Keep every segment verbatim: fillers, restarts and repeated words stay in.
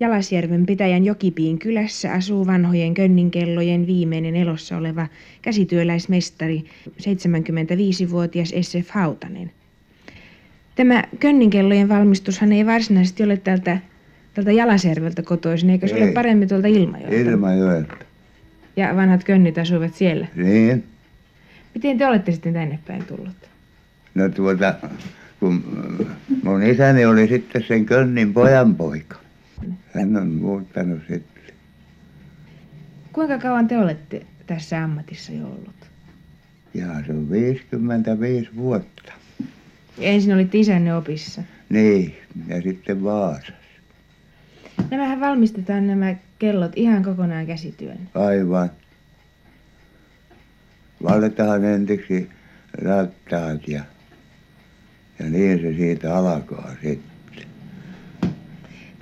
Jalasjärven pitäjän Jokipiin kylässä asuu vanhojen könninkellojen viimeinen elossa oleva käsityöläismestari, seitsemänkymmentäviisivuotias S. F. Hautanen. Tämä könninkellojen valmistushan ei varsinaisesti ole tältä, tältä Jalasjärveltä kotoisin, eikö se ei. ole paremmin tuolta Ilmajoelta? Ilmajoelta. Ja vanhat könnit asuivat siellä? Niin. Miten te olette sitten tänne päin tullut? No tuota, kun mun isäni oli sitten sen Könnin pojan poika. Hän on muuttanut sitten. Kuinka kauan te olette tässä ammatissa jo ollut? Jaa, se on viisikymmentäviisi vuotta. Ja ensin olitte isänne opissa? Niin, ja sitten Vaasassa. Nämähän valmistetaan nämä kellot ihan kokonaan käsityönä. Aivan. Valetaan entiksi rattaat ja, ja niin se siitä alkaa sitten.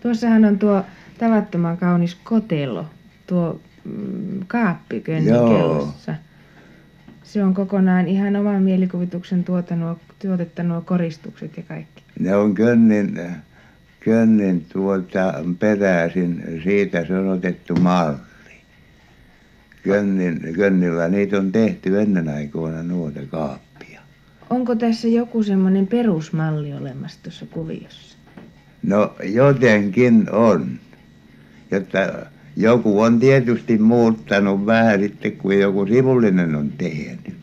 Tuossahan on tuo tavattoman kaunis kotelo, tuo mm, kaappi könninkellossa. Se on kokonaan ihan oman mielikuvituksen tuota nuo, tuotetta nuo koristukset ja kaikki. Ne on Könnin, könnin tuolta peräisin, siitä se on otettu malli. Könnin, könnillä niitä on tehty ennen aikoina nuota kaappia. Onko tässä joku semmoinen perusmalli olemassa tuossa kuviossa? No jotenkin on. Jotta joku on tietysti muuttanut vähän sitten, kun joku sivullinen on tehnyt.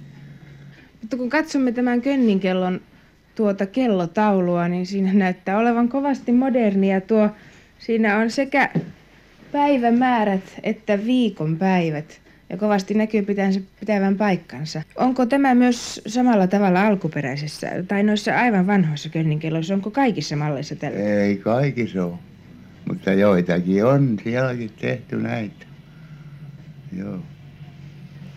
Mutta kun katsomme tämän könninkellon tuota kellotaulua, niin siinä näyttää olevan kovasti modernia tuo. Siinä on sekä päivämäärät että viikonpäivät. Ja kovasti näkyy pitänsä, pitävän paikkansa. Onko tämä myös samalla tavalla alkuperäisessä tai noissa aivan vanhoissa könninkelloissa? Onko kaikissa malleissa tällä? Ei kaikissa ole, mutta joitakin on sielläkin tehty näitä. Joo.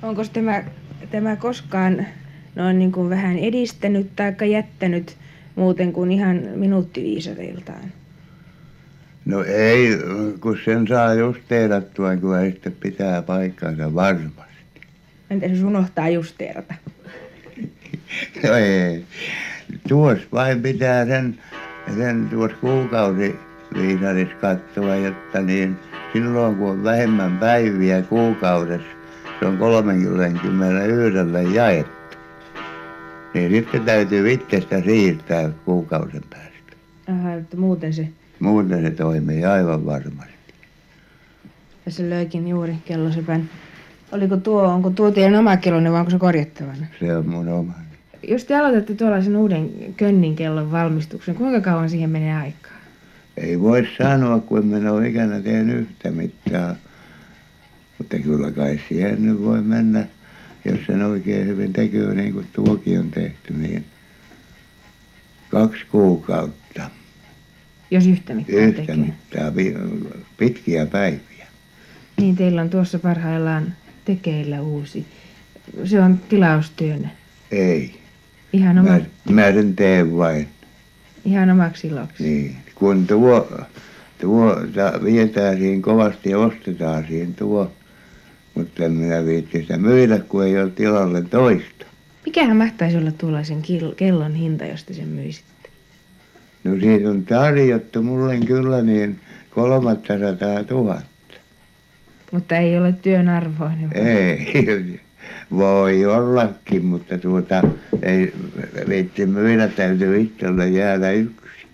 Onko tämä, tämä koskaan noin niin kuin vähän edistänyt tai jättänyt muuten kuin ihan minuuttiviisareiltaan? No ei, kun sen saa just teerattua, kyllä sitten pitää paikkansa varmasti. Entäs jos unohtaa just teerata? No ei. Tuossa vain pitää sen, sen tuossa kuukausiviisarissa katsoa, jotta niin silloin kun on vähemmän päiviä kuukaudessa, se on kolmekymmentäyhdellä jaettu. Niin sitten täytyy itsestä siirtää kuukauden päästä. Aha, että muuten se... Muuten se toimii aivan varmasti. Tässä löikin juuri kellosepän. Oliko tuo, onko tuo teidän oma kellonne vai onko se korjattavana? Se on mun oma. Jos te aloitatte tuollaisen uuden könninkellon valmistuksen, kuinka kauan siihen menee aikaa? Ei voi sanoa, kun minä ole ikänä teen yhtä mitään. Mutta kyllä kai siihen nyt voi mennä, jos sen oikein hyvin tekee, niin kuin tuokin on tehty, niin kaksi kuukautta. Jos yhtä mittaa yhtä tekee. Mittaa, pitkiä päiviä. Niin, teillä on tuossa parhaillaan tekeillä uusi. Se on tilaustyönä. Ei. Ihan oma... Mä, mä sen teen vain. Ihan omaksi iloksi. Niin, kun tuo, tuo vietään siihen kovasti ja ostetaan siihen tuo, mutta en minä viitsi sitä myydä, kun ei ole tilalle toista. Mikähän mahtaisi olla tuollaisen kellon hinta, jos te sen myisitte? No siitä on tarjottu mulle kyllä niin kolmesataatuhatta. Mutta ei ole työn arvoinen. Ei, voi ollakin, mutta tuota, ei viitsi myydä, täytyy itselle jäädä yksi.